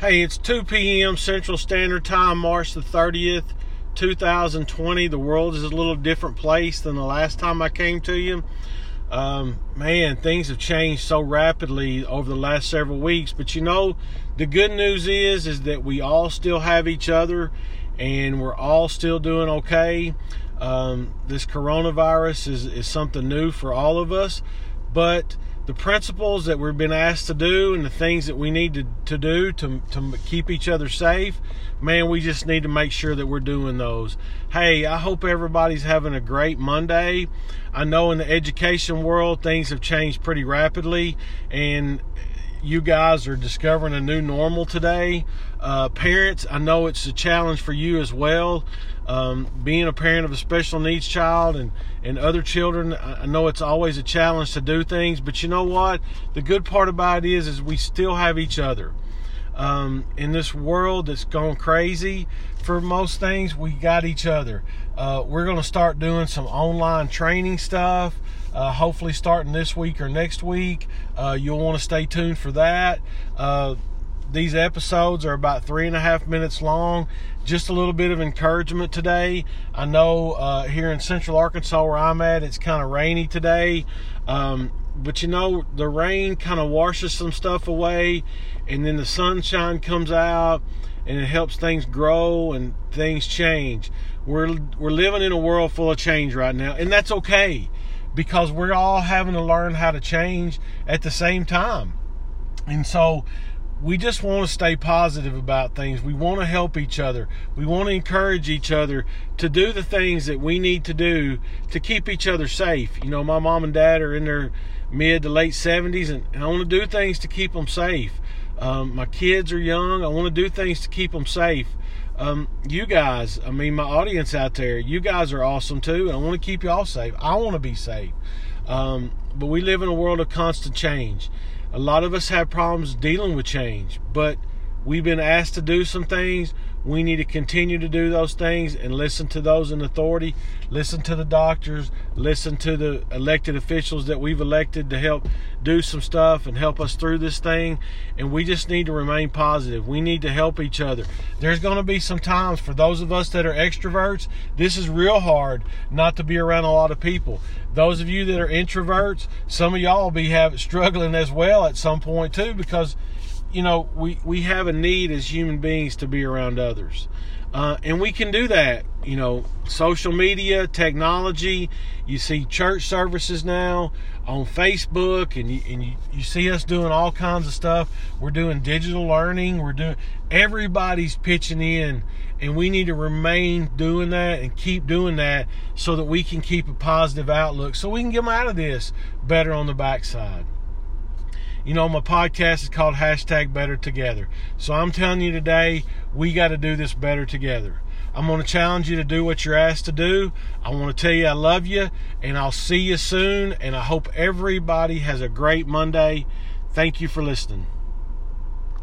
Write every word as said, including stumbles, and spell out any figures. Hey, it's two p m Central Standard Time, March the thirtieth, two thousand twenty. The world is a little different place than the last time I came to you. Um, man, things have changed so rapidly over the last several weeks. But you know, the good news is, is that we all still have each other and we're all still doing okay. Um, this coronavirus is, is something new for all of us. But the principles that we've been asked to do and the things that we need to, to do to, to keep each other safe, man, we just need to make sure that we're doing those. Hey, I hope everybody's having a great Monday. I know in the education world, things have changed pretty rapidly, and you guys are discovering a new normal today. Uh, parents, I know it's a challenge for you as well. Um, being a parent of a special needs child and, and other children, I know it's always a challenge to do things, but you know what? The good part about it is, is we still have each other. Um, in this world that's gone crazy for most things, we got each other. Uh, we're going to start doing some online training stuff, uh, hopefully starting this week or next week. Uh, you'll want to stay tuned for that. Uh, these episodes are about three and a half minutes long. Just a little bit of encouragement today. I know uh, here in Central Arkansas where I'm at, it's kind of rainy today. Um, But you know, the rain kind of washes some stuff away, and then the sunshine comes out and it helps things grow and things change. We're, we're living in a world full of change right now, and that's okay because we're all having to learn how to change at the same time. And so we just want to stay positive about things. We want to help each other. We want to encourage each other to do the things that we need to do to keep each other safe. You know, my mom and dad are in their mid to late seventies, and, and I want to do things to keep them safe. Um, my kids are young. I want to do things to keep them safe. Um, you guys, I mean, my audience out there, you guys are awesome too, and I want to keep y'all safe. I want to be safe. Um, but we live in a world of constant change. A lot of us have problems dealing with change, but we've been asked to do some things. We need to continue to do those things and listen to those in authority, listen to the doctors, listen to the elected officials that we've elected to help do some stuff and help us through this thing. And we just need to remain positive. We need to help each other. There's going to be some times for those of us that are extroverts, this is real hard not to be around a lot of people. Those of you that are introverts, some of y'all will be have, struggling as well at some point too, because you know, we, we have a need as human beings to be around others. Uh, and we can do that. You know, social media, technology, you see church services now on Facebook, and you, and you, you see us doing all kinds of stuff. We're doing digital learning. We're doing, everybody's pitching in, and we need to remain doing that and keep doing that so that we can keep a positive outlook, so we can get them out of this better on the backside. You know, my podcast is called Hashtag Better Together. So I'm telling you today, we got to do this better together. I'm going to challenge you to do what you're asked to do. I want to tell you I love you, and I'll see you soon. And I hope everybody has a great Monday. Thank you for listening.